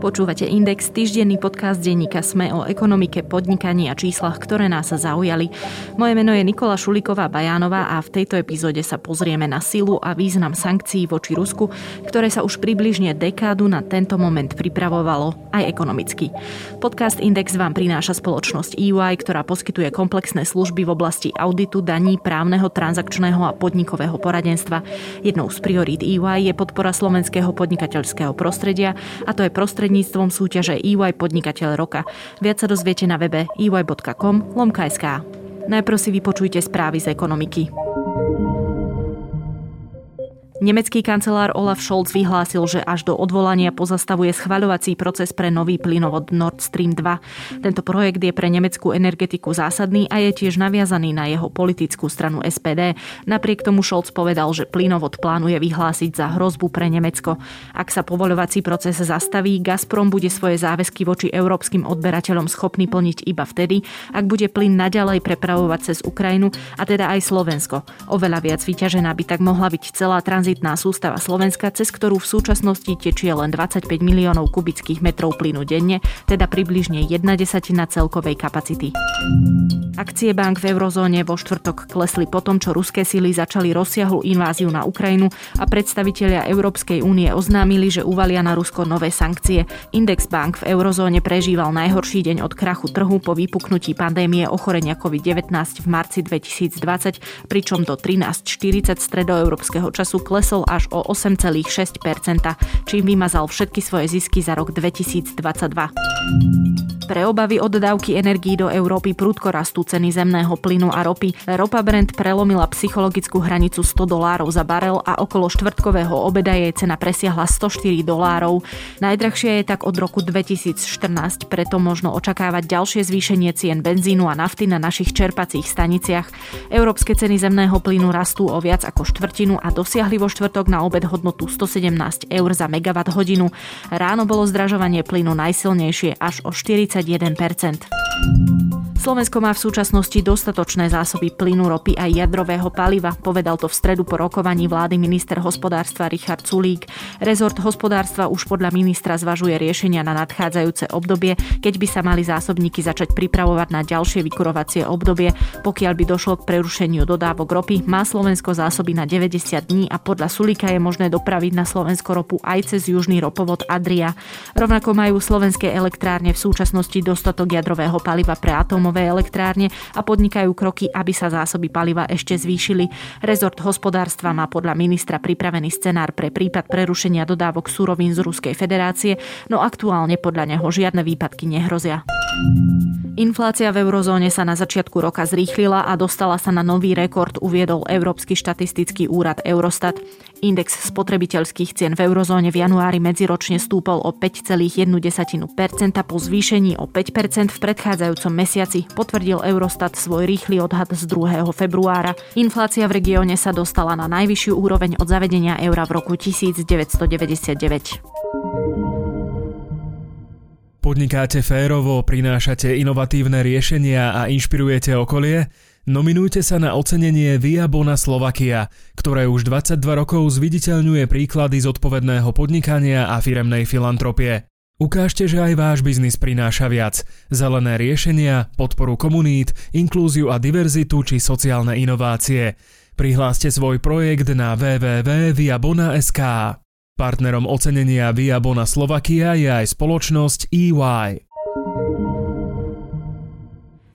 Počúvate Index, týždenný podcast denníka SME o ekonomike, podnikaní a číslach, ktoré nás zaujali. Moje meno je Nikola Šulíková Bajánová a v tejto epizóde sa pozrieme na silu a význam sankcií voči Rusku, ktoré sa už približne dekádu na tento moment pripravovalo aj ekonomicky. Podcast Index vám prináša spoločnosť EUI, ktorá poskytuje komplexné služby v oblasti auditu, daní, právneho, transakčného a podnikového poradenstva. Jednou z priorít EY je podpora slovenského podnikateľského prostredia, a to je prostredníctvom súťaže EY Podnikateľ roka. Viac sa dozviete na webe ey.com/sk. Najprv si vypočujte správy z ekonomiky. Nemecký kancelár Olaf Scholz vyhlásil, že až do odvolania pozastavuje schvaľovací proces pre nový plynovod Nord Stream 2. Tento projekt je pre nemeckú energetiku zásadný a je tiež naviazaný na jeho politickú stranu SPD. Napriek tomu Scholz povedal, že plynovod plánuje vyhlásiť za hrozbu pre Nemecko. Ak sa povoľovací proces zastaví, Gazprom bude svoje záväzky voči európskym odberateľom schopný plniť iba vtedy, ak bude plyn naďalej prepravovať cez Ukrajinu, a teda aj Slovensko. Oveľa viac vyťažená by tak mohla byť celá tranzitná sústava Slovenska, cez ktorú v súčasnosti tečie len 25 miliónov kubických metrov plynu denne, teda približne 1/10 celkovej kapacity. Akcie bank v eurozóne vo štvrtok klesli po tom, čo ruské sily začali rozsiahlu inváziu na Ukrajinu a predstavitelia Európskej únie oznámili, že uvalia na Rusko nové sankcie. Index bank v eurozóne prežíval najhorší deň od krachu trhu po vypuknutí pandémie ochorenia COVID-19 v marci 2020, pričom do 13:40 stredoeurópskeho času klesol až o 8,6%, čím vymazal všetky svoje zisky za rok 2022. Pre obavy od dodávky energií do Európy prudko rastú ceny zemného plynu a ropy. Ropa Brent prelomila psychologickú hranicu $100 za barel a okolo štvrtkového obeda jej cena presiahla $104. Najdrahšia je tak od roku 2014, preto možno očakávať ďalšie zvýšenie cien benzínu a nafty na našich čerpacích staniciach. Európske ceny zemného plynu rastú o viac ako štvrtinu a dosiahli vo štvrtok na obed hodnotu €117 za megawatt hodinu. Ráno bolo zdražovanie plynu najsilnejšie, až o 41%. Slovensko má v súčasnosti dostatočné zásoby plynu, ropy a jadrového paliva, povedal to v stredu po rokovaní vlády minister hospodárstva Richard Sulík. Rezort hospodárstva už podľa ministra zvažuje riešenia na nadchádzajúce obdobie, keď by sa mali zásobníky začať pripravovať na ďalšie vykurovacie obdobie. Pokiaľ by došlo k prerušeniu dodávok ropy, má Slovensko zásoby na 90 dní a podľa Sulíka je možné dopraviť na Slovensko ropu aj cez južný ropovod Adria. Rovnako majú slovenské elektrárne v súčasnosti dostatok jadrového paliva pre atómové elektrárne a podnikajú kroky, aby sa zásoby paliva ešte zvýšili. Rezort hospodárstva má podľa ministra pripravený scenár pre prípad prerušenia dodávok surovín z Ruskej federácie, no aktuálne podľa neho žiadne výpadky nehrozia. Inflácia v eurozóne sa na začiatku roka zrýchlila a dostala sa na nový rekord, uviedol Európsky štatistický úrad Eurostat. Index spotrebiteľských cien v eurozóne v januári medziročne stúpol o 5,1% po zvýšení o 5% v predchádzajúcom mesiaci, potvrdil Eurostat svoj rýchly odhad z 2. februára. Inflácia v regióne sa dostala na najvyššiu úroveň od zavedenia eura v roku 1999. Podnikáte férovo, prinášate inovatívne riešenia a inšpirujete okolie? Nominujte sa na ocenenie Via Bona Slovakia, ktoré už 22 rokov zviditeľňuje príklady zodpovedného podnikania a firemnej filantropie. Ukážte, že aj váš biznis prináša viac. Zelené riešenia, podporu komunít, inklúziu a diverzitu či sociálne inovácie. Prihláste svoj projekt na www.viabona.sk. Partnerom ocenenia Via Bona Slovakia je aj spoločnosť EY.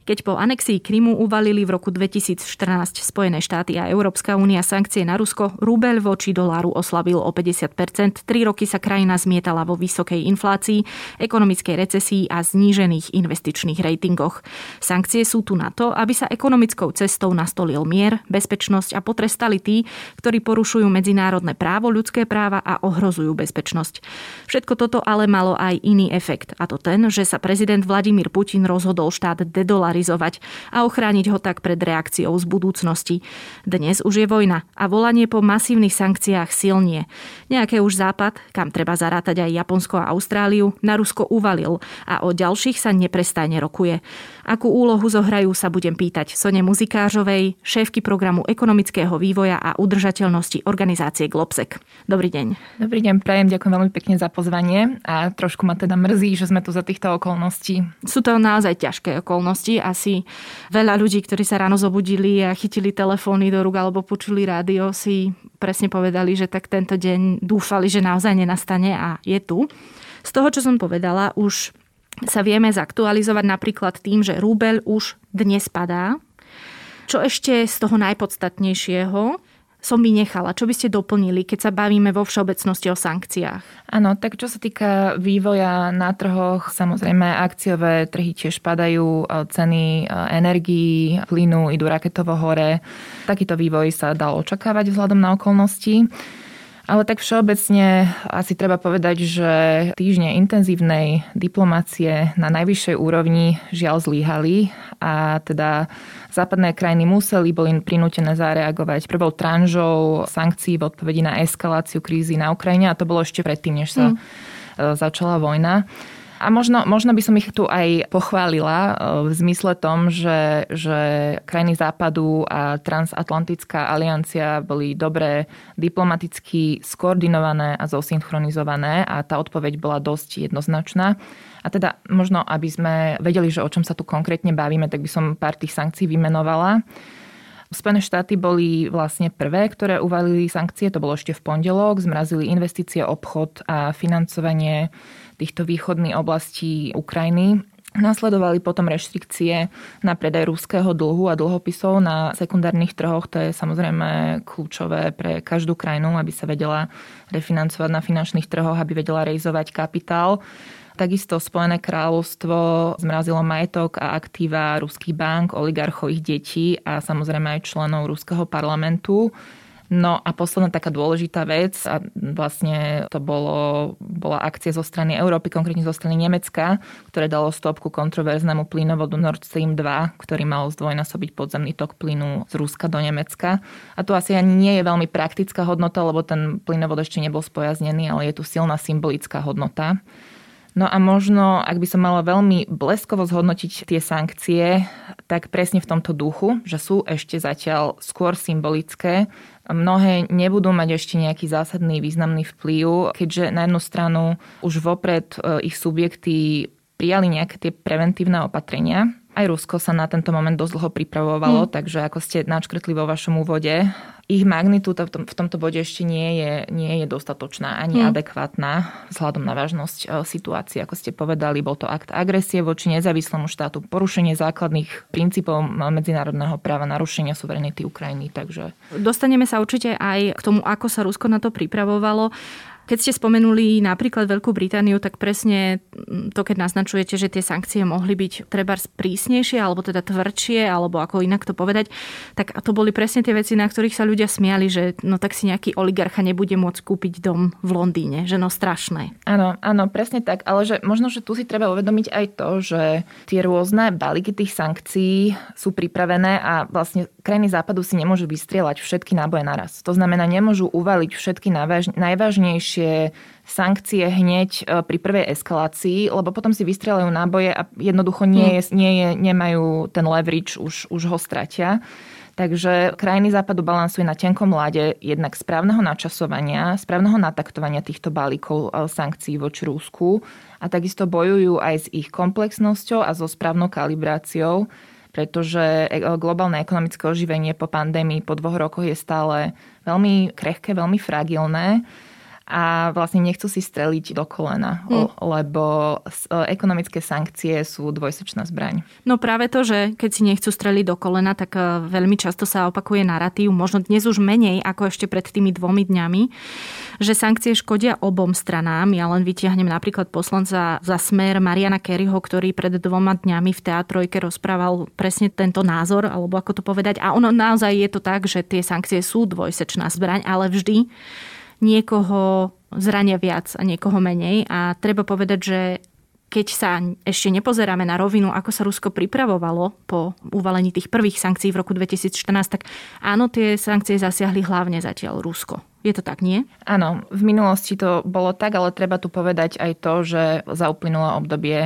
Keď po anexii Krymu uvalili v roku 2014 Spojené štáty a Európska únia sankcie na Rusko, rubeľ voči doláru oslabil o 50%, 3 roky sa krajina zmietala vo vysokej inflácii, ekonomickej recesii a znížených investičných ratingoch. Sankcie sú tu na to, aby sa ekonomickou cestou nastolil mier, bezpečnosť a potrestali tí, ktorí porušujú medzinárodné právo, ľudské práva a ohrozujú bezpečnosť. Všetko toto ale malo aj iný efekt, a to ten, že sa prezident Vladimír Putin rozhodol štát dedolar militarizovať a ochrániť ho tak pred reakciou z budúcnosti. Dnes už je vojna a volanie po masívnych sankciách silnie. Nejaké už Západ, kam treba zarátať aj Japonsko a Austráliu, na Rusko uvalil a o ďalších sa neprestajne rokuje. Akú úlohu zohrajú, sa budem pýtať Sonie Muzikářovej, šéfky programu ekonomického vývoja a udržateľnosti organizácie Globsec. Dobrý deň. Dobrý deň, prajem, ďakujem veľmi pekne za pozvanie a trošku ma teda mrzí, že sme tu za týchto okolností. Sú to naozaj ťažké okolnosti. Asi veľa ľudí, ktorí sa ráno zobudili a chytili telefóny do rúk alebo počuli rádio, si presne povedali, že tak tento deň dúfali, že naozaj nenastane a je tu. Z toho, čo som povedala, už sa vieme zaktualizovať napríklad tým, že rúbeľ už dnes padá. Čo ešte z toho najpodstatnejšieho som vynechala? Čo by ste doplnili, keď sa bavíme vo všeobecnosti o sankciách? Áno, tak čo sa týka vývoja na trhoch, samozrejme akciové trhy tiež padajú, ceny energií, plynu idú raketovo hore. Takýto vývoj sa dal očakávať vzhľadom na okolnosti. Ale tak všeobecne asi treba povedať, že týždne intenzívnej diplomácie na najvyššej úrovni žiaľ zlyhali a teda západné krajiny boli prinútené zareagovať prvou tranžou sankcií v odpovedi na eskaláciu krízy na Ukrajine a to bolo ešte predtým, než sa začala vojna. A možno by som ich tu aj pochválila v zmysle tom, že krajiny Západu a transatlantická aliancia boli dobre diplomaticky skoordinované a zosynchronizované a tá odpoveď bola dosť jednoznačná. A teda možno, aby sme vedeli, že o čom sa tu konkrétne bavíme, tak by som pár tých sankcií vymenovala. Spojené štáty boli vlastne prvé, ktoré uvalili sankcie, to bolo ešte v pondelok, zmrazili investície, obchod a financovanie týchto východných oblastí Ukrajiny. Nasledovali potom reštrikcie na predaj ruského dlhu a dlhopisov na sekundárnych trhoch. To je samozrejme kľúčové pre každú krajinu, aby sa vedela refinancovať na finančných trhoch, aby vedela rejzovať kapitál. Takisto Spojené kráľovstvo zmrazilo majetok a aktíva ruských bank, oligarchov, ich detí a samozrejme aj členov ruského parlamentu. No a posledná taká dôležitá vec, a vlastne to bola akcia zo strany Európy, konkrétne zo strany Nemecka, ktoré dalo stopku kontroverznému plynovodu Nord Stream 2, ktorý mal zdvojnásobiť podzemný tok plynu z Ruska do Nemecka. A tu asi ani nie je veľmi praktická hodnota, lebo ten plynovod ešte nebol spojaznený, ale je tu silná symbolická hodnota. No a možno, ak by som mala veľmi bleskovo zhodnotiť tie sankcie, tak presne v tomto duchu, že sú ešte zatiaľ skôr symbolické. Mnohé nebudú mať ešte nejaký zásadný významný vplyv, keďže na jednu stranu už vopred ich subjekty prijali nejaké tie preventívne opatrenia. Aj Rusko sa na tento moment dosť dlho pripravovalo, takže ako ste načkrtli vo vašom úvode, ich magnitúda v tomto bode ešte nie je dostatočná ani adekvátna vzhľadom na vážnosť situácie. Ako ste povedali, bol to akt agresie voči nezávislému štátu, porušenie základných princípov medzinárodného práva, narušenie suverenity Ukrajiny. Takže dostaneme sa určite aj k tomu, ako sa Rusko na to pripravovalo. Keď ste spomenuli napríklad Veľkú Britániu, tak presne to, keď naznačujete, že tie sankcie mohli byť trebárs prísnejšie, alebo teda tvrdšie, alebo ako inak to povedať, tak to boli presne tie veci, na ktorých sa ľudia smiali, že no tak si nejaký oligarcha nebude môcť kúpiť dom v Londýne, že no strašné. Áno, presne tak, ale že možno, že tu si treba uvedomiť aj to, že tie rôzne balíky tých sankcií sú pripravené a vlastne krajiny Západu si nemôžu vystrieľať všetky náboje naraz. To znamená, nemôžu uvaliť všetky najvážnejšie sankcie hneď pri prvej eskalácii, lebo potom si vystrieľajú náboje a jednoducho nemajú ten leverage, už ho stratia. Takže krajiny Západu balansujú na tenkom ľade jednak správneho načasovania, správneho nataktovania týchto balíkov sankcií voči Rusku a takisto bojujú aj s ich komplexnosťou a so správnou kalibráciou, pretože globálne ekonomické oživenie po pandémii po 2 rokoch je stále veľmi krehké, veľmi fragilné a vlastne nechcú si streliť do kolena, lebo ekonomické sankcie sú dvojsečná zbraň. No práve to, že keď si nechcú streliť do kolena, tak veľmi často sa opakuje narratív, možno dnes už menej ako ešte pred tými 2 dňami, že sankcie škodia obom stranám. Ja len vytiahnem napríklad poslanca za Smer Mariana Kerryho, ktorý pred 2 dňami v TA3 rozprával presne tento názor, alebo ako to povedať. A ono naozaj je to tak, že tie sankcie sú dvojsečná zbraň, ale vždy niekoho zrania viac a niekoho menej. A treba povedať, že keď sa ešte nepozeráme na rovinu, ako sa Rusko pripravovalo po uvalení tých prvých sankcií v roku 2014, tak áno, tie sankcie zasiahli hlavne zatiaľ Rusko. Je to tak, nie? Áno, v minulosti to bolo tak, ale treba tu povedať aj to, že za uplynulé obdobie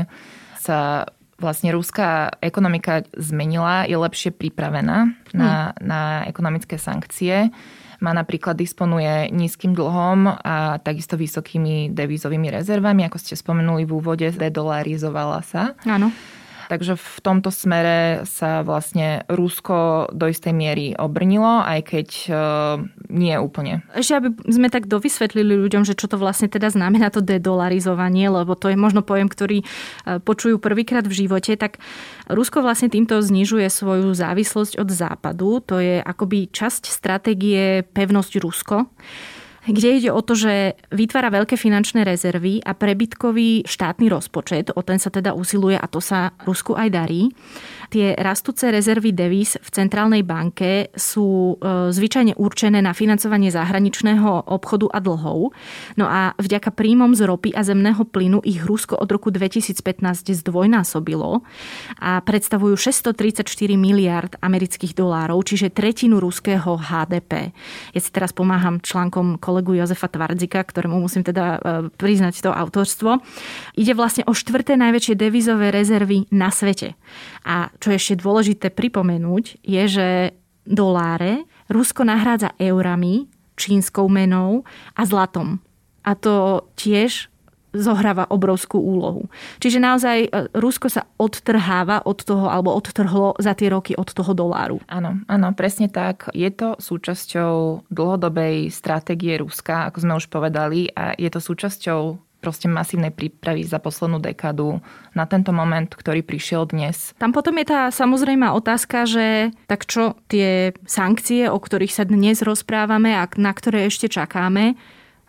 sa vlastne ruská ekonomika zmenila, je lepšie pripravená na ekonomické sankcie. Napríklad disponuje nízkym dlhom a takisto vysokými devízovými rezervami, ako ste spomenuli v úvode, dedolarizovala sa. Áno. Takže v tomto smere sa vlastne Rusko do istej miery obrnilo, aj keď nie úplne. Ešte, aby sme tak dovysvetlili ľuďom, že čo to vlastne teda znamená to dedolarizovanie, lebo to je možno pojem, ktorý počujú prvýkrát v živote, tak Rusko vlastne týmto znižuje svoju závislosť od Západu. To je akoby časť stratégie Pevnosť Rusko, kde ide o to, že vytvára veľké finančné rezervy a prebytkový štátny rozpočet, o ten sa teda usiluje a to sa Rusku aj darí. Tie rastúce rezervy devíz v centrálnej banke sú zvyčajne určené na financovanie zahraničného obchodu a dlhov. No a vďaka príjmom z ropy a zemného plynu ich Rusko od roku 2015 zdvojnásobilo a predstavujú 634 miliard amerických dolárov, čiže tretinu ruského HDP. Ja si teraz pomáham článkom kolegu Jozefa Tvardzika, ktorému musím teda priznať to autorstvo. Ide vlastne o štvrté najväčšie devizové rezervy na svete. A čo je ešte dôležité pripomenúť, je, že doláre Rusko nahrádza eurami, čínskou menou a zlatom. A to tiež zohráva obrovskú úlohu. Čiže naozaj Rusko sa odtrháva od toho, alebo odtrhlo za tie roky od toho doláru. Áno, áno, presne tak. Je to súčasťou dlhodobej stratégie Ruska, ako sme už povedali, a je to súčasťou proste masívnej prípravy za poslednú dekádu na tento moment, ktorý prišiel dnes. Tam potom je tá samozrejmá otázka, že tak čo tie sankcie, o ktorých sa dnes rozprávame a na ktoré ešte čakáme,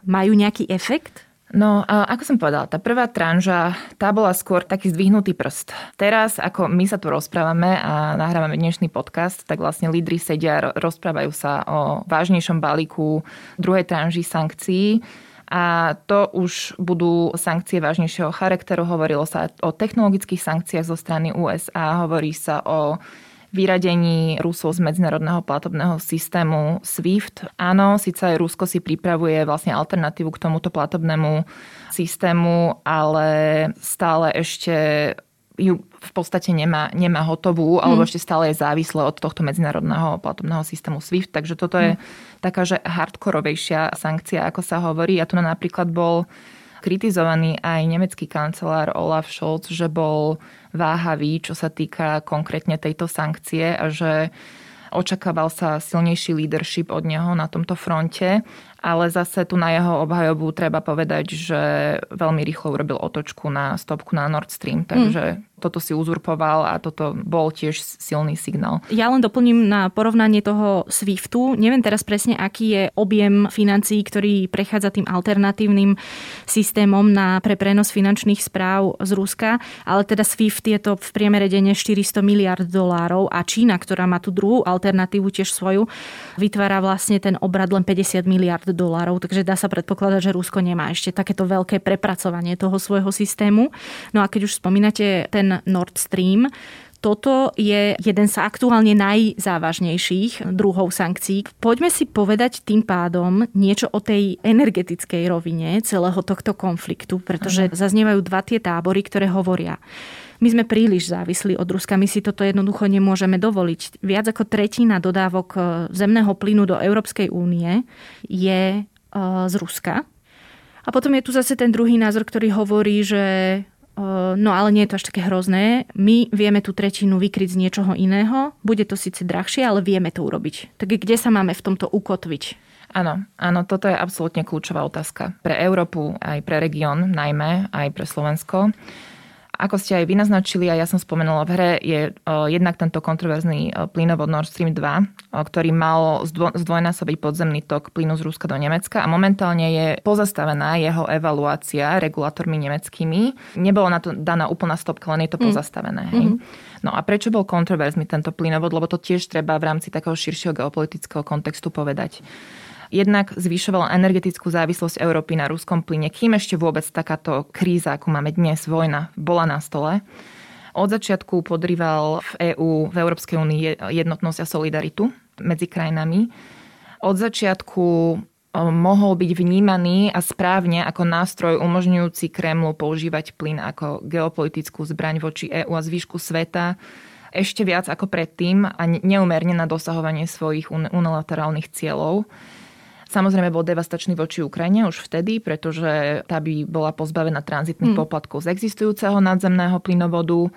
majú nejaký efekt? No, ako som povedala, tá prvá tranža, tá bola skôr taký zdvihnutý prst. Teraz, ako my sa tu rozprávame a nahrávame dnešný podcast, tak vlastne lídri sedia, rozprávajú sa o vážnejšom balíku druhej tranži sankcií. A to už budú sankcie vážnejšieho charakteru. Hovorilo sa o technologických sankciách zo strany USA, hovorí sa o vyradení Rusov z medzinárodného platobného systému SWIFT. Áno, síce aj Rusko si pripravuje vlastne alternatívu k tomuto platobnému systému, ale stále ešte ju v podstate nemá hotovú, alebo ešte stále je závislé od tohto medzinárodného platobného systému SWIFT. Takže toto je taká, že hardkorovejšia sankcia, ako sa hovorí. A tu napríklad bol kritizovaný aj nemecký kancelár Olaf Scholz, že bol váhavý, čo sa týka konkrétne tejto sankcie a že očakával sa silnejší leadership od neho na tomto fronte, ale zase tu na jeho obhajobu treba povedať, že veľmi rýchlo urobil otočku na stopku na Nord Stream, takže toto si uzurpoval a toto bol tiež silný signál. Ja len doplním na porovnanie toho SWIFTu. Neviem teraz presne, aký je objem financií, ktorý prechádza tým alternatívnym systémom na prenos finančných správ z Ruska, ale teda SWIFT je to v priemere denne 400 miliard dolárov a Čína, ktorá má tú druhú alternatívu tiež svoju, vytvára vlastne ten obrad len 50 miliard dolárov, takže dá sa predpokladať, že Rusko nemá ešte takéto veľké prepracovanie toho svojho systému. No a keď už spomínate ten Nord Stream, toto je jeden z aktuálne najzávažnejších druhov sankcií. Poďme si povedať tým pádom niečo o tej energetickej rovine celého tohto konfliktu, pretože zaznievajú dva tie tábory, ktoré hovoria: my sme príliš závislí od Ruska, my si toto jednoducho nemôžeme dovoliť. Viac ako tretina dodávok zemného plynu do Európskej únie je z Ruska. A potom je tu zase ten druhý názor, ktorý hovorí, že no ale nie je to až také hrozné. My vieme tú tretinu vykryť z niečoho iného. Bude to síce drahšie, ale vieme to urobiť. Tak kde sa máme v tomto ukotviť? Áno, áno, toto je absolútne kľúčová otázka. Pre Európu, aj pre región, najmä aj pre Slovensko. Ako ste aj vy naznačili, a ja som spomenula, v hre je jednak tento kontroverzný plynovod Nord Stream 2, ktorý mal zdvojnásobiť podzemný tok plynu z Ruska do Nemecka a momentálne je pozastavená jeho evaluácia regulátormi nemeckými. Nebolo na to daná úplná stopka, len je to pozastavené. Hej? No a prečo bol kontroverzný tento plynovod? Lebo to tiež treba v rámci takého širšieho geopolitického kontextu povedať. jednak zvyšovala energetickú závislosť Európy na ruskom plyne, kým ešte vôbec takáto kríza, ako máme dnes, vojna, bola na stole. Od začiatku podrýval v Európskej únii jednotnosť a solidaritu medzi krajinami. Od začiatku mohol byť vnímaný a správne ako nástroj umožňujúci Kremlu používať plyn ako geopolitickú zbraň voči EÚ a zvyšku sveta ešte viac ako predtým a neúmerne na dosahovanie svojich unilaterálnych cieľov. Samozrejme bol devastačný voči Ukrajine už vtedy, pretože tá by bola pozbavená tranzitných poplatkov z existujúceho nadzemného plynovodu.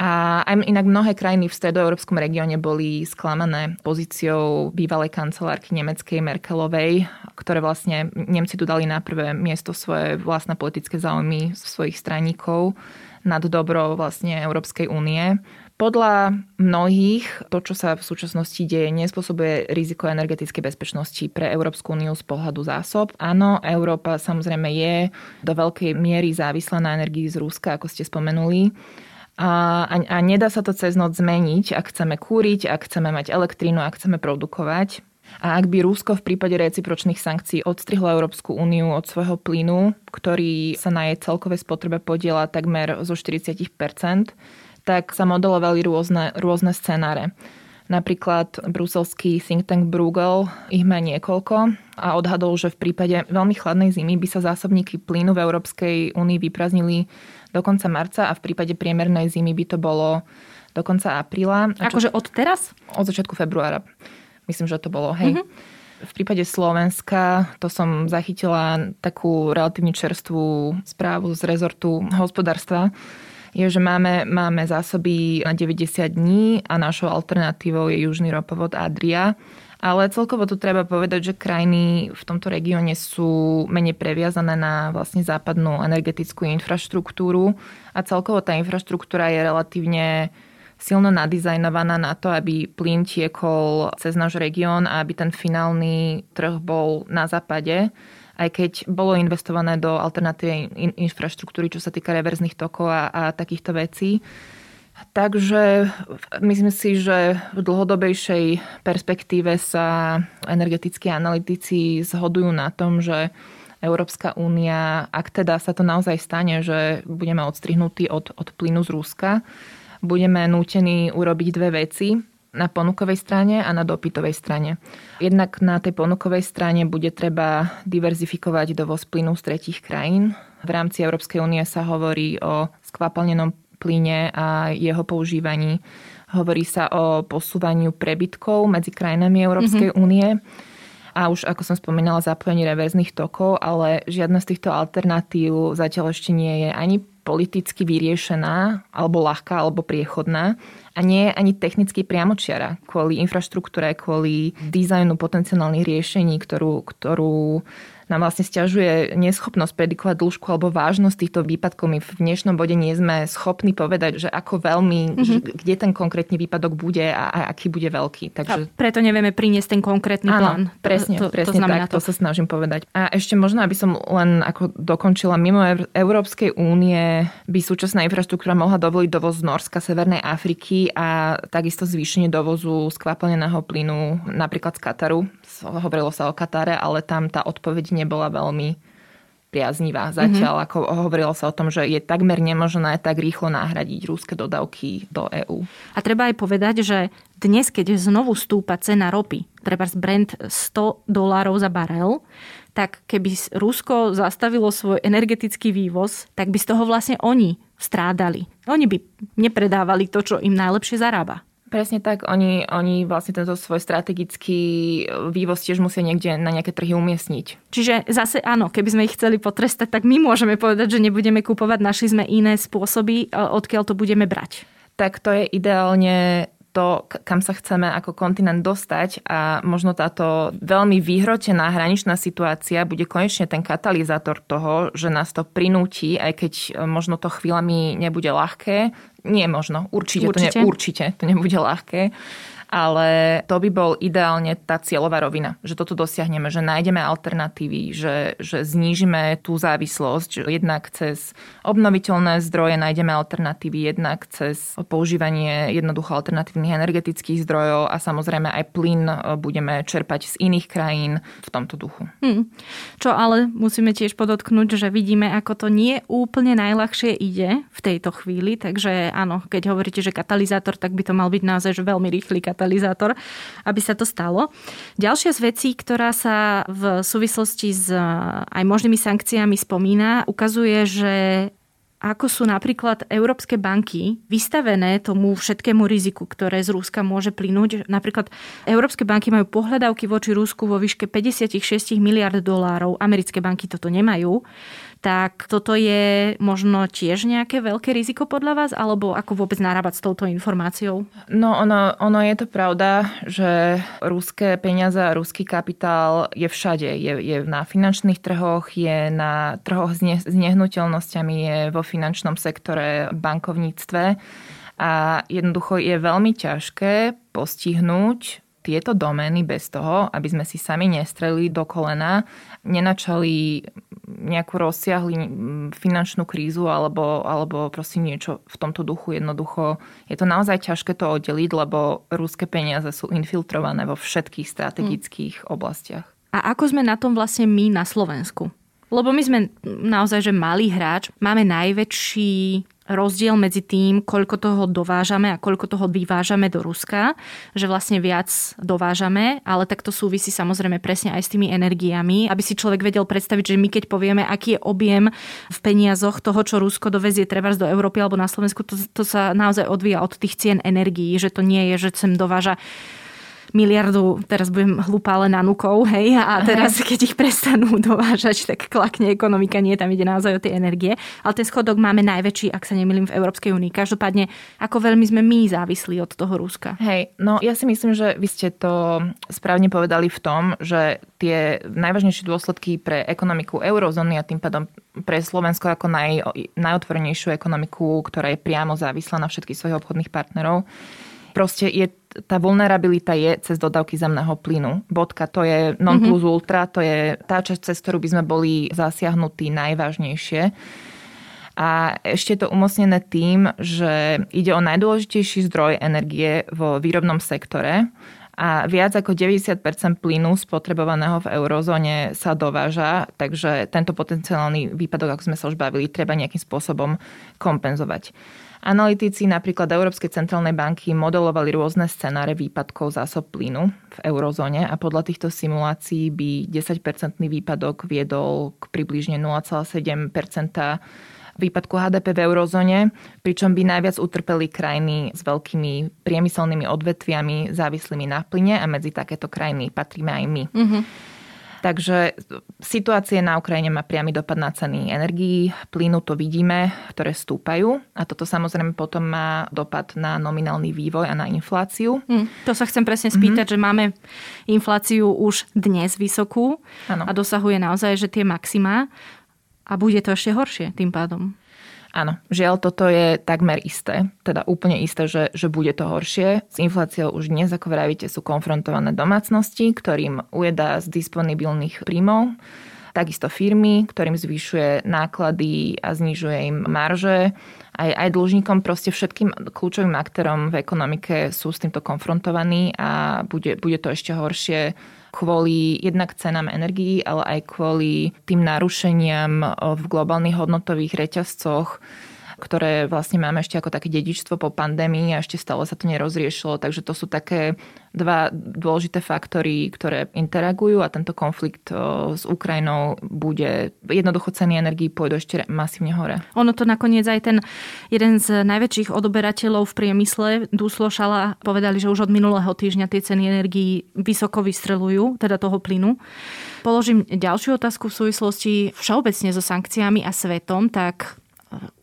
A aj inak mnohé krajiny v stredoeurópskom regióne boli sklamané pozíciou bývalej kancelárky nemeckej Merkelovej, ktoré vlastne Nemci tu dali na prvé miesto svoje vlastné politické záujmy svojich straníkov nad dobro vlastne Európskej únie. Podľa mnohých to, čo sa v súčasnosti deje, nespôsobuje riziko energetickej bezpečnosti pre Európsku úniu z pohľadu zásob. Áno, Európa samozrejme je do veľkej miery závislá na energii z Ruska, ako ste spomenuli. A nedá sa to cez noc zmeniť, ak chceme kúriť, ak chceme mať elektrínu, ak chceme produkovať. A ak by Rusko v prípade recipročných sankcií odstrihlo Európsku úniu od svojho plynu, ktorý sa na jej celkovej spotrebe podiela takmer zo 40%, tak sa modelovali rôzne scenáre. Napríklad bruselský think tank Bruegel, ich má niekoľko, a odhadol, že v prípade veľmi chladnej zimy by sa zásobníky plynu v Európskej únii vyprázdnili do konca marca a v prípade priemernej zimy by to bolo do konca apríla. Akože od teraz? Od začiatku februára. Myslím, že to bolo, hej. Mm-hmm. V prípade Slovenska, to som zachytila takú relatívne čerstvú správu z rezortu hospodárstva, je, že máme zásoby na 90 dní a našou alternatívou je južný ropovod Adria. Ale celkovo tu treba povedať, že krajiny v tomto regióne sú menej previazané na vlastne západnú energetickú infraštruktúru a celkovo tá infraštruktúra je relatívne silno nadizajnovaná na to, aby plyn tiekol cez náš región a aby ten finálny trh bol na západe. Aj keď bolo investované do alternatívnej infraštruktúry, čo sa týka reverzných tokov a takýchto vecí. Takže myslím si, že v dlhodobejšej perspektíve sa energetickí analytici zhodujú na tom, že Európska únia, ak teda sa to naozaj stane, že budeme odstrihnutí od plynu z Ruska, budeme nútení urobiť dve veci. Na ponukovej strane a na dopytovej strane. Jednak na tej ponukovej strane bude treba diverzifikovať dovoz plynu z tretích krajín. V rámci Európskej únie sa hovorí o skvapalnenom plyne a jeho používaní. Hovorí sa o posúvaniu prebytkov medzi krajinami Európskej únie. A už, ako som spomínala, zapojenie reverzných tokov, ale žiadna z týchto alternatív zatiaľ ešte nie je ani politicky vyriešená, alebo ľahká, alebo priechodná. A nie je ani technicky priamočiara kvôli infraštruktúre, kvôli dizajnu potenciálnych riešení, ktorú nám vlastne sťažuje neschopnosť predikovať dĺžku alebo vážnosť týchto výpadkov. My v dnešnom bode nie sme schopní povedať, že ako veľmi, že kde ten konkrétny výpadok bude a aký bude veľký. Takže... A preto nevieme priniesť ten konkrétny plán. Áno, presne, to sa snažím povedať. A ešte možno, aby som len ako dokončila, mimo Európskej únie by súčasná infraštruktúra mohla dovoliť dovoz z Norska, Severnej Afriky a takisto zvýšenie dovozu skvapalneného plynu napríklad z Kataru. Hovorilo sa o Katare, ale tam tá odpoveď nebola veľmi priaznivá zatiaľ, ako hovorilo sa o tom, že je takmer nemožné tak rýchlo nahradiť ruské dodávky do EÚ. A treba aj povedať, že dnes, keď znovu stúpa cena ropy, treba z Brent $100 za barel, tak keby Rusko zastavilo svoj energetický vývoz, tak by z toho vlastne oni strádali. Oni by nepredávali to, čo im najlepšie zarába. Presne tak, oni vlastne tento svoj strategický vývoz tiež musia niekde na nejaké trhy umiestniť. Čiže zase áno, keby sme ich chceli potrestať, tak my môžeme povedať, že nebudeme kupovať, našli sme iné spôsoby, odkiaľ to budeme brať. Tak to je ideálne to, kam sa chceme ako kontinent dostať a možno táto veľmi vyhrotená hraničná situácia bude konečne ten katalizátor toho, že nás to prinúti, aj keď možno to chvíľami nebude ľahké, Nie možno, určite to nebude ľahké, ale to by bol ideálne tá cieľová rovina, že toto dosiahneme, že nájdeme alternatívy, že znížime tú závislosť, jednak cez obnoviteľné zdroje nájdeme alternatívy, jednak cez používanie jednoducho alternatívnych energetických zdrojov a samozrejme aj plyn budeme čerpať z iných krajín v tomto duchu. Čo ale musíme tiež podotknúť, že vidíme, ako to nie úplne najľahšie ide v tejto chvíli, takže áno, keď hovoríte, že katalizátor, tak by to mal byť naozaj veľmi rýchly katalizátor, aby sa to stalo. Ďalšia z vecí, ktorá sa v súvislosti s aj možnými sankciami spomína, ukazuje, že ako sú napríklad európske banky vystavené tomu všetkému riziku, ktoré z Ruska môže plynúť. Napríklad európske banky majú pohľadávky voči Rusku vo výške $56 miliárd, americké banky toto nemajú. Tak toto je možno tiež nejaké veľké riziko podľa vás? Alebo ako vôbec narábať s touto informáciou? No ono je to pravda, že ruské peniaze a ruský kapitál je všade. Je na finančných trhoch, je na trhoch s nehnuteľnosťami, je vo finančnom sektore, bankovníctve. A jednoducho je veľmi ťažké postihnúť tieto domény bez toho, aby sme si sami nestrelili do kolena, nenačali nejakú rozsiahli finančnú krízu alebo proste niečo v tomto duchu. Jednoducho je to naozaj ťažké to oddeliť, lebo ruské peniaze sú infiltrované vo všetkých strategických oblastiach. A ako sme na tom vlastne my na Slovensku? Lebo my sme naozaj, že malý hráč, máme najväčší rozdiel medzi tým, koľko toho dovážame a koľko toho vyvážame do Ruska, že vlastne viac dovážame, ale tak to súvisí samozrejme presne aj s tými energiami, aby si človek vedel predstaviť, že my keď povieme, aký je objem v peniazoch toho, čo Rusko dovezie trebárs do Európy alebo na Slovensku, to sa naozaj odvíja od tých cien energií, že to nie je, že sem dováža miliardu, teraz budem hlúpa, ale nanukov, hej, a teraz, keď ich prestanú dovážať, tak klakne ekonomika, nie, tam ide naozaj o tie energie. Ale ten schodok máme najväčší, ak sa nemýlim, v Európskej únii. Každopádne, ako veľmi sme my závislí od toho Ruska. Hej, no ja si myslím, že vy ste to správne povedali v tom, že tie najvážnejšie dôsledky pre ekonomiku eurozóny a tým pádom pre Slovensko ako najotvorenejšiu ekonomiku, ktorá je priamo závislá na všetkých svojich obchodných partnerov, proste je tá vulnerabilita je cez dodávky zemného plynu. Bodka, to je non plus ultra, to je tá časť, cez ktorú by sme boli zasiahnutí najvážnejšie. A ešte je to umocnené tým, že ide o najdôležitejší zdroj energie vo výrobnom sektore a viac ako 90% plynu spotrebovaného v eurozóne sa dováža, takže tento potenciálny výpadok, ako sme sa už bavili, treba nejakým spôsobom kompenzovať. Analytici napríklad Európskej centrálnej banky modelovali rôzne scenáre výpadkov zásob plynu v eurozóne a podľa týchto simulácií by 10% výpadok viedol k približne 0,7% výpadku HDP v eurozóne, pričom by najviac utrpeli krajiny s veľkými priemyselnými odvetviami závislými na plyne a medzi takéto krajiny patríme aj my. Takže situácia na Ukrajine má priamy dopad na ceny energií, plynu to vidíme, ktoré stúpajú a toto samozrejme potom má dopad na nominálny vývoj a na infláciu. To sa chcem presne spýtať, že máme infláciu už dnes vysokú a dosahuje naozaj, že tie maximá a bude to ešte horšie tým pádom. Áno, žiaľ, toto je takmer isté, teda úplne isté, že bude to horšie. S infláciou už dnes, ako vravíte, sú konfrontované domácnosti, ktorým ujedá z disponibilných príjmov, takisto firmy, ktorým zvyšuje náklady a znižuje im marže. Aj dlžníkom, proste všetkým kľúčovým aktérom v ekonomike sú s týmto konfrontovaní a bude to ešte horšie kvôli jednak cenám energií, ale aj kvôli tým narušeniam v globálnych hodnotových reťazcoch, ktoré vlastne máme ešte ako také dedičstvo po pandémii a ešte stále sa to nerozriešilo. Takže to sú také dva dôležité faktory, ktoré interagujú a tento konflikt s Ukrajinou bude jednoducho ceny energií pôjdu ešte masívne hore. Ono to nakoniec aj ten jeden z najväčších odoberateľov v priemysle, Duslo Šala, povedali, že už od minulého týždňa tie ceny energií vysoko vystreľujú, teda toho plynu. Položím ďalšiu otázku v súvislosti všeobecne so sankciami a svetom, tak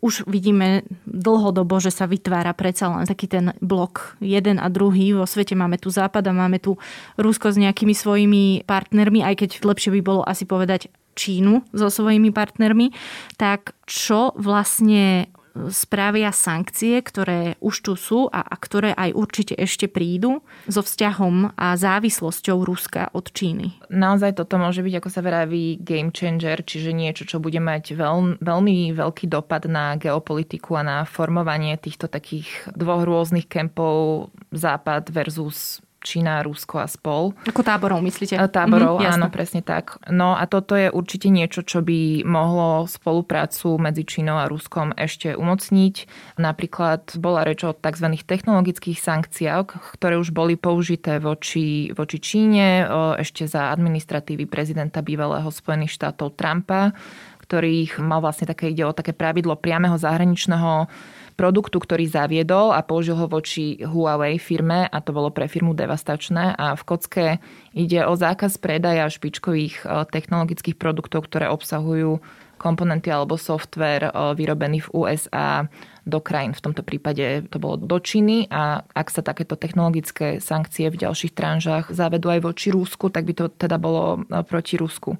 už vidíme dlhodobo, že sa vytvára predsa len taký ten blok jeden a druhý. Vo svete máme tu Západ a máme tu Rusko s nejakými svojimi partnermi, aj keď lepšie by bolo asi povedať Čínu so svojimi partnermi. Tak čo vlastne spravia sankcie, ktoré už tu sú a ktoré aj určite ešte prídu so vzťahom a závislosťou Ruska od Číny. Naozaj toto môže byť, ako sa vraví, game changer, čiže niečo, čo bude mať veľmi veľký dopad na geopolitiku a na formovanie týchto takých dvoch rôznych kempov Západ versus Čína, Rusko a spol. Ako táborov, myslíte? Táborov, áno, presne tak. No a toto je určite niečo, čo by mohlo spoluprácu medzi Čínou a Ruskom ešte umocniť. Napríklad bola reč o tzv. Technologických sankciách, ktoré už boli použité voči Číne ešte za administratívy prezidenta bývalého Spojených štátov Trumpa, ktorých mal vlastne ide o také pravidlo priameho zahraničného produktu, ktorý zaviedol a použil ho voči Huawei firme a to bolo pre firmu devastačné a v kocke ide o zákaz predaja špičkových technologických produktov, ktoré obsahujú komponenty alebo software vyrobený v USA do krajín. V tomto prípade to bolo do Číny a ak sa takéto technologické sankcie v ďalších tranžách zavedú aj voči Rusku, tak by to teda bolo proti Rusku.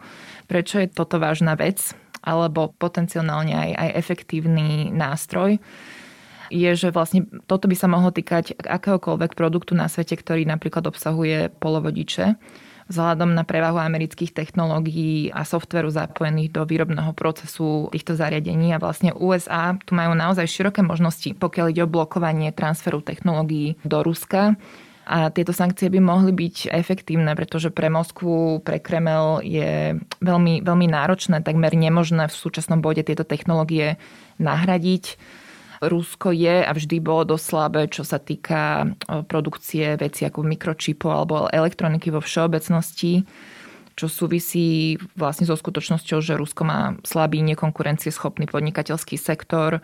Prečo je toto vážna vec alebo potenciálne aj efektívny nástroj? Je, že vlastne toto by sa mohlo týkať akéhokoľvek produktu na svete, ktorý napríklad obsahuje polovodiče. Vzhľadom na prevahu amerických technológií a softveru zapojených do výrobného procesu týchto zariadení a vlastne USA tu majú naozaj široké možnosti, pokiaľ ide o blokovanie transferu technológií do Ruska. A tieto sankcie by mohli byť efektívne, pretože pre Moskvu, pre Kreml je veľmi, veľmi náročné, takmer nemožné v súčasnom bode tieto technológie nahradiť. Rusko je a vždy bolo dosť slabé, čo sa týka produkcie vecí ako mikročipov alebo elektroniky vo všeobecnosti, čo súvisí vlastne so skutočnosťou, že Rusko má slabý nekonkurencieschopný podnikateľský sektor.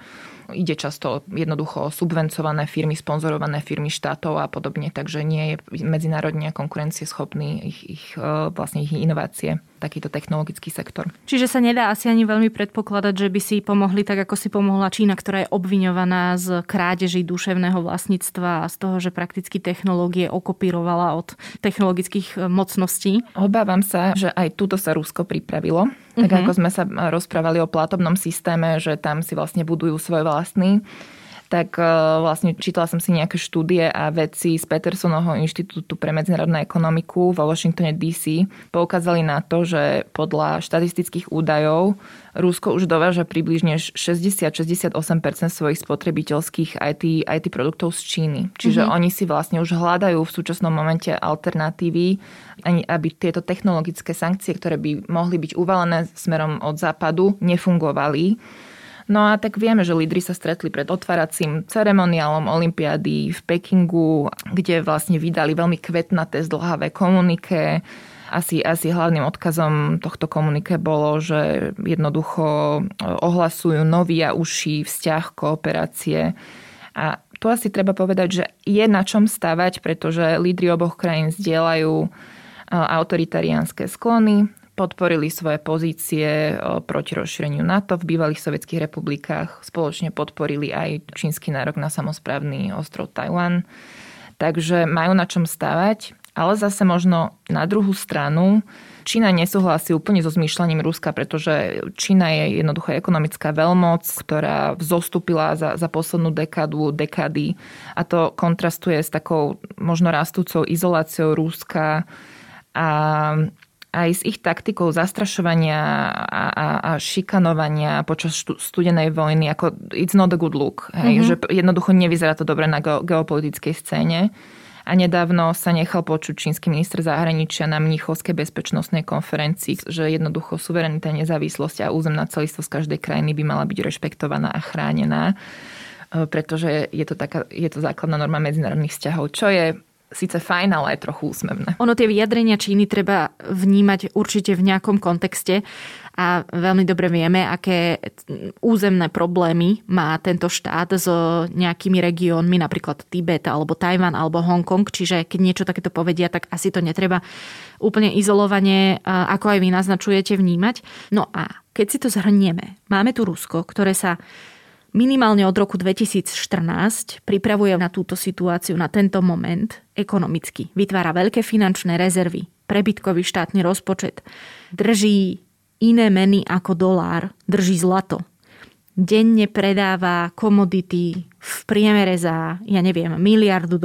Ide často jednoducho o subvencované firmy, sponzorované firmy štátov a podobne, takže nie je medzinárodne konkurencieschopný ich inovácie, takýto technologický sektor. Čiže sa nedá asi ani veľmi predpokladať, že by si pomohli tak, ako si pomohla Čína, ktorá je obviňovaná z krádeží duševného vlastníctva a z toho, že prakticky technológie okopírovala od technologických mocností. Obávam sa, že aj tuto sa Rusko pripravilo. Tak ako sme sa rozprávali o platobnom systéme, že tam si vlastne budujú svoj vlastný, tak vlastne čítala som si nejaké štúdie a vedci z Petersonovho inštitútu pre medzinárodnú ekonomiku vo Washingtone DC poukázali na to, že podľa štatistických údajov Rusko už dováža približne 60-68% svojich spotrebiteľských IT produktov z Číny. Čiže oni si vlastne už hľadajú v súčasnom momente alternatívy, aby tieto technologické sankcie, ktoré by mohli byť uvalené smerom od západu, nefungovali. No a tak vieme, že lídri sa stretli pred otváracím ceremoniálom olympiády v Pekingu, kde vlastne vydali veľmi kvetnaté zdĺhavé komuniké. Asi hlavným odkazom tohto komuniké bolo, že jednoducho ohlasujú nový a užší vzťah kooperácie. A tu asi treba povedať, že je na čom stavať, pretože lídri oboch krajín zdieľajú autoritariánske sklony, podporili svoje pozície proti rozšíreniu NATO v bývalých sovietských republikách. Spoločne podporili aj čínsky nárok na samosprávny ostrov Tajvan. Takže majú na čom stavať, ale zase možno na druhú stranu Čína nesúhlasí úplne so zmýšľaním Ruska, pretože Čína je jednoducho ekonomická veľmoc, ktorá vzostúpila za poslednú dekády a to kontrastuje s takou možno rastúcou izoláciou Ruska a aj s ich taktikou zastrašovania a šikanovania počas studenej vojny, ako it's not a good look. Hej, že jednoducho nevyzerá to dobre na geopolitickej scéne. A nedávno sa nechal počuť čínsky minister zahraničia na Mníchovskej bezpečnostnej konferencii, že jednoducho suverenita, nezávislosť a územná celistvosť každej krajiny by mala byť rešpektovaná a chránená, pretože je to základná norma medzinárodných vzťahov, čo je síce fajn, ale aj trochu úsmevné. Ono tie vyjadrenia Číny treba vnímať určite v nejakom kontexte a veľmi dobre vieme, aké územné problémy má tento štát s nejakými regiónmi, napríklad Tibet, alebo Tajvan, alebo Hongkong. Čiže keď niečo takéto povedia, tak asi to netreba úplne izolovane, ako aj vy naznačujete, vnímať. No a keď si to zhrnieme, máme tu Rusko, ktoré sa minimálne od roku 2014 pripravuje na túto situáciu, na tento moment ekonomicky. Vytvára veľké finančné rezervy, prebytkový štátny rozpočet, drží iné meny ako dolár, drží zlato. denne predáva komodity v priemere za, $1 miliardu.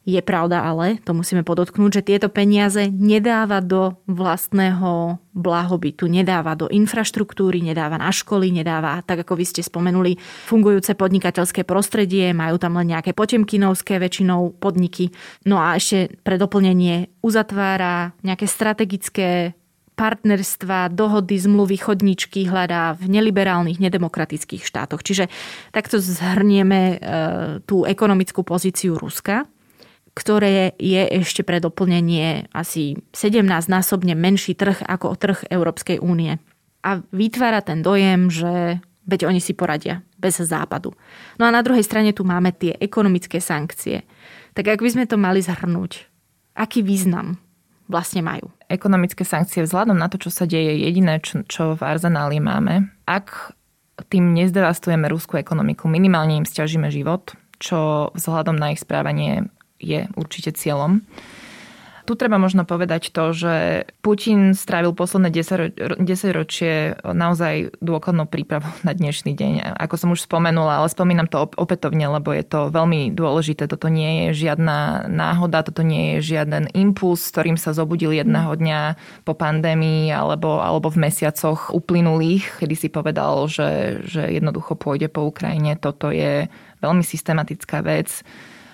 Je pravda ale, to musíme podotknúť, že tieto peniaze nedáva do vlastného blahobytu, nedáva do infraštruktúry, nedáva na školy, nedáva, tak ako vy ste spomenuli, fungujúce podnikateľské prostredie, majú tam len nejaké potemkinovské väčšinou podniky. No a ešte pre doplnenie uzatvára nejaké strategické partnerstva, dohody, zmluvy, chodničky hľadá v neliberálnych, nedemokratických štátoch. Čiže takto zhrnieme tú ekonomickú pozíciu Ruska, ktoré je ešte pre doplnenie asi 17-násobne menší trh ako trh Európskej únie. A vytvára ten dojem, že veď oni si poradia bez Západu. No a na druhej strane tu máme tie ekonomické sankcie. Tak ak by sme to mali zhrnúť, aký význam vlastne majú? Ekonomické sankcie vzhľadom na to, čo sa deje, jediné, čo v arzenáli máme. Ak tým nezdevastujeme ruskú ekonomiku, minimálne im sťažíme život, čo vzhľadom na ich správanie je určite cieľom. Tu treba možno povedať to, že Putin strávil posledné 10 ročie naozaj dôkladnou prípravou na dnešný deň. Ako som už spomenula, ale spomínam to opätovne, lebo je to veľmi dôležité. Toto nie je žiadna náhoda, toto nie je žiaden impuls, s ktorým sa zobudil jedného dňa po pandémii alebo v mesiacoch uplynulých, kedy si povedal, že jednoducho pôjde po Ukrajine. Toto je veľmi systematická vec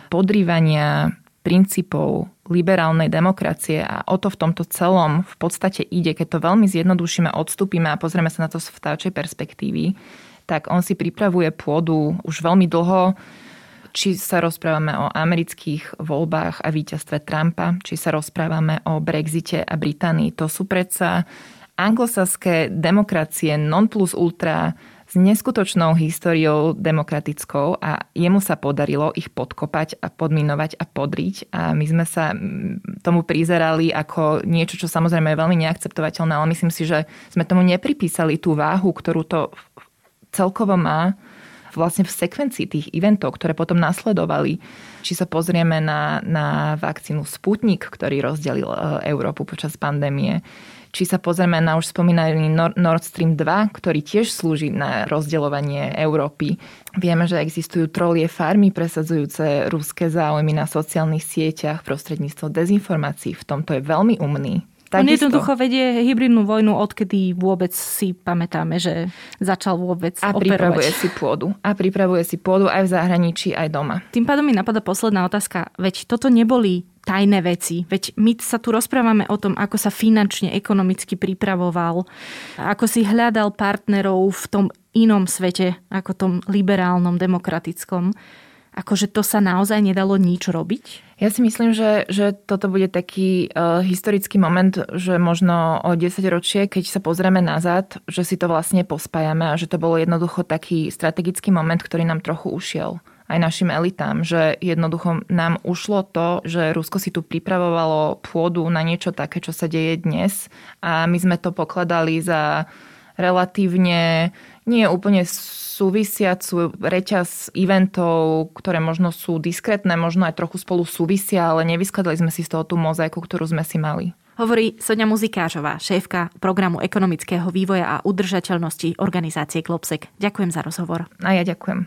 podrývania princípov liberálnej demokracie a o to v tomto celom v podstate ide. Keď to veľmi zjednodušíme, odstúpime a pozrieme sa na to z vtáčej perspektívy, tak on si pripravuje pôdu už veľmi dlho, či sa rozprávame o amerických voľbách a víťazstve Trumpa, či sa rozprávame o Brexite a Británii. To sú predsa anglosaské demokracie non plus ultra s neskutočnou históriou demokratickou a jemu sa podarilo ich podkopať a podminovať a podriť. A my sme sa tomu prizerali ako niečo, čo samozrejme je veľmi neakceptovateľné, ale myslím si, že sme tomu nepripísali tú váhu, ktorú to celkovo má vlastne v sekvencii tých eventov, ktoré potom nasledovali. Či sa pozrieme na vakcínu Sputnik, ktorý rozdelil Európu počas pandémie, či sa pozrieme na už spomínaný Nord Stream 2, ktorý tiež slúži na rozdeľovanie Európy. Vieme, že existujú trolie farmy presadzujúce ruské záujmy na sociálnych sieťach prostredníctvom dezinformácií. V tomto je veľmi umný. On jednoducho vedie hybridnú vojnu, odkedy vôbec si pamätáme, že začal vôbec operovať. A pripravuje si pôdu aj v zahraničí, aj doma. Tým pádom mi napadá posledná otázka. Veď toto neboli tajné veci. Veď my sa tu rozprávame o tom, ako sa finančne, ekonomicky pripravoval, ako si hľadal partnerov v tom inom svete, ako tom liberálnom, demokratickom. Akože to sa naozaj nedalo nič robiť? Ja si myslím, že toto bude taký historický moment, že možno o 10 ročie, keď sa pozrieme nazad, že si to vlastne pospájame a že to bolo jednoducho taký strategický moment, ktorý nám trochu ušiel aj našim elitám, že jednoducho nám ušlo to, že Rusko si tu pripravovalo pôdu na niečo také, čo sa deje dnes a my sme to pokladali za relatívne nie úplne súvisiacu reťaz eventov, ktoré možno sú diskrétne, možno aj trochu spolu súvisia, ale nevyskladali sme si z toho tú mozaiku, ktorú sme si mali. Hovorí Sonia Muzikářová, šéfka programu ekonomického vývoja a udržateľnosti organizácie Globsec. Ďakujem za rozhovor. A ja ďakujem.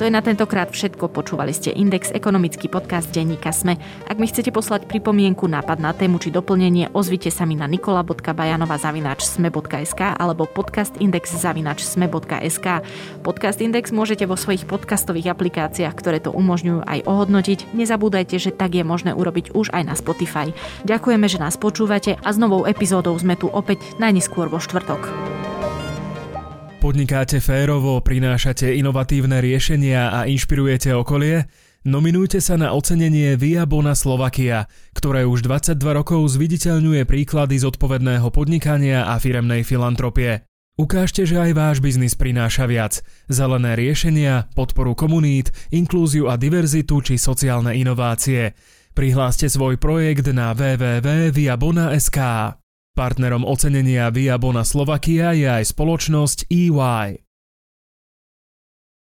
To je na tentokrát všetko. Počúvali ste Index, ekonomický podcast denníka SME. Ak mi chcete poslať pripomienku, nápad na tému či doplnenie, ozvite sa mi na nikola.bajanova@sme.sk alebo podcastindex@sme.sk. Podcast Index môžete vo svojich podcastových aplikáciách, ktoré to umožňujú, aj ohodnotiť. Nezabúdajte, že tak je možné urobiť už aj na Spotify. Ďakujeme, že nás počúvate a s novou epizódou sme tu opäť najneskôr vo štvrtok. Podnikáte férovo, prinášate inovatívne riešenia a inšpirujete okolie? Nominujte sa na ocenenie Via Bona Slovakia, ktoré už 22 rokov zviditeľňuje príklady zodpovedného podnikania a firemnej filantropie. Ukážte, že aj váš biznis prináša viac. Zelené riešenia, podporu komunít, inklúziu a diverzitu či sociálne inovácie. Prihláste svoj projekt na www.viabona.sk. Partnerom ocenenia Via Bona Slovakia je aj spoločnosť EY.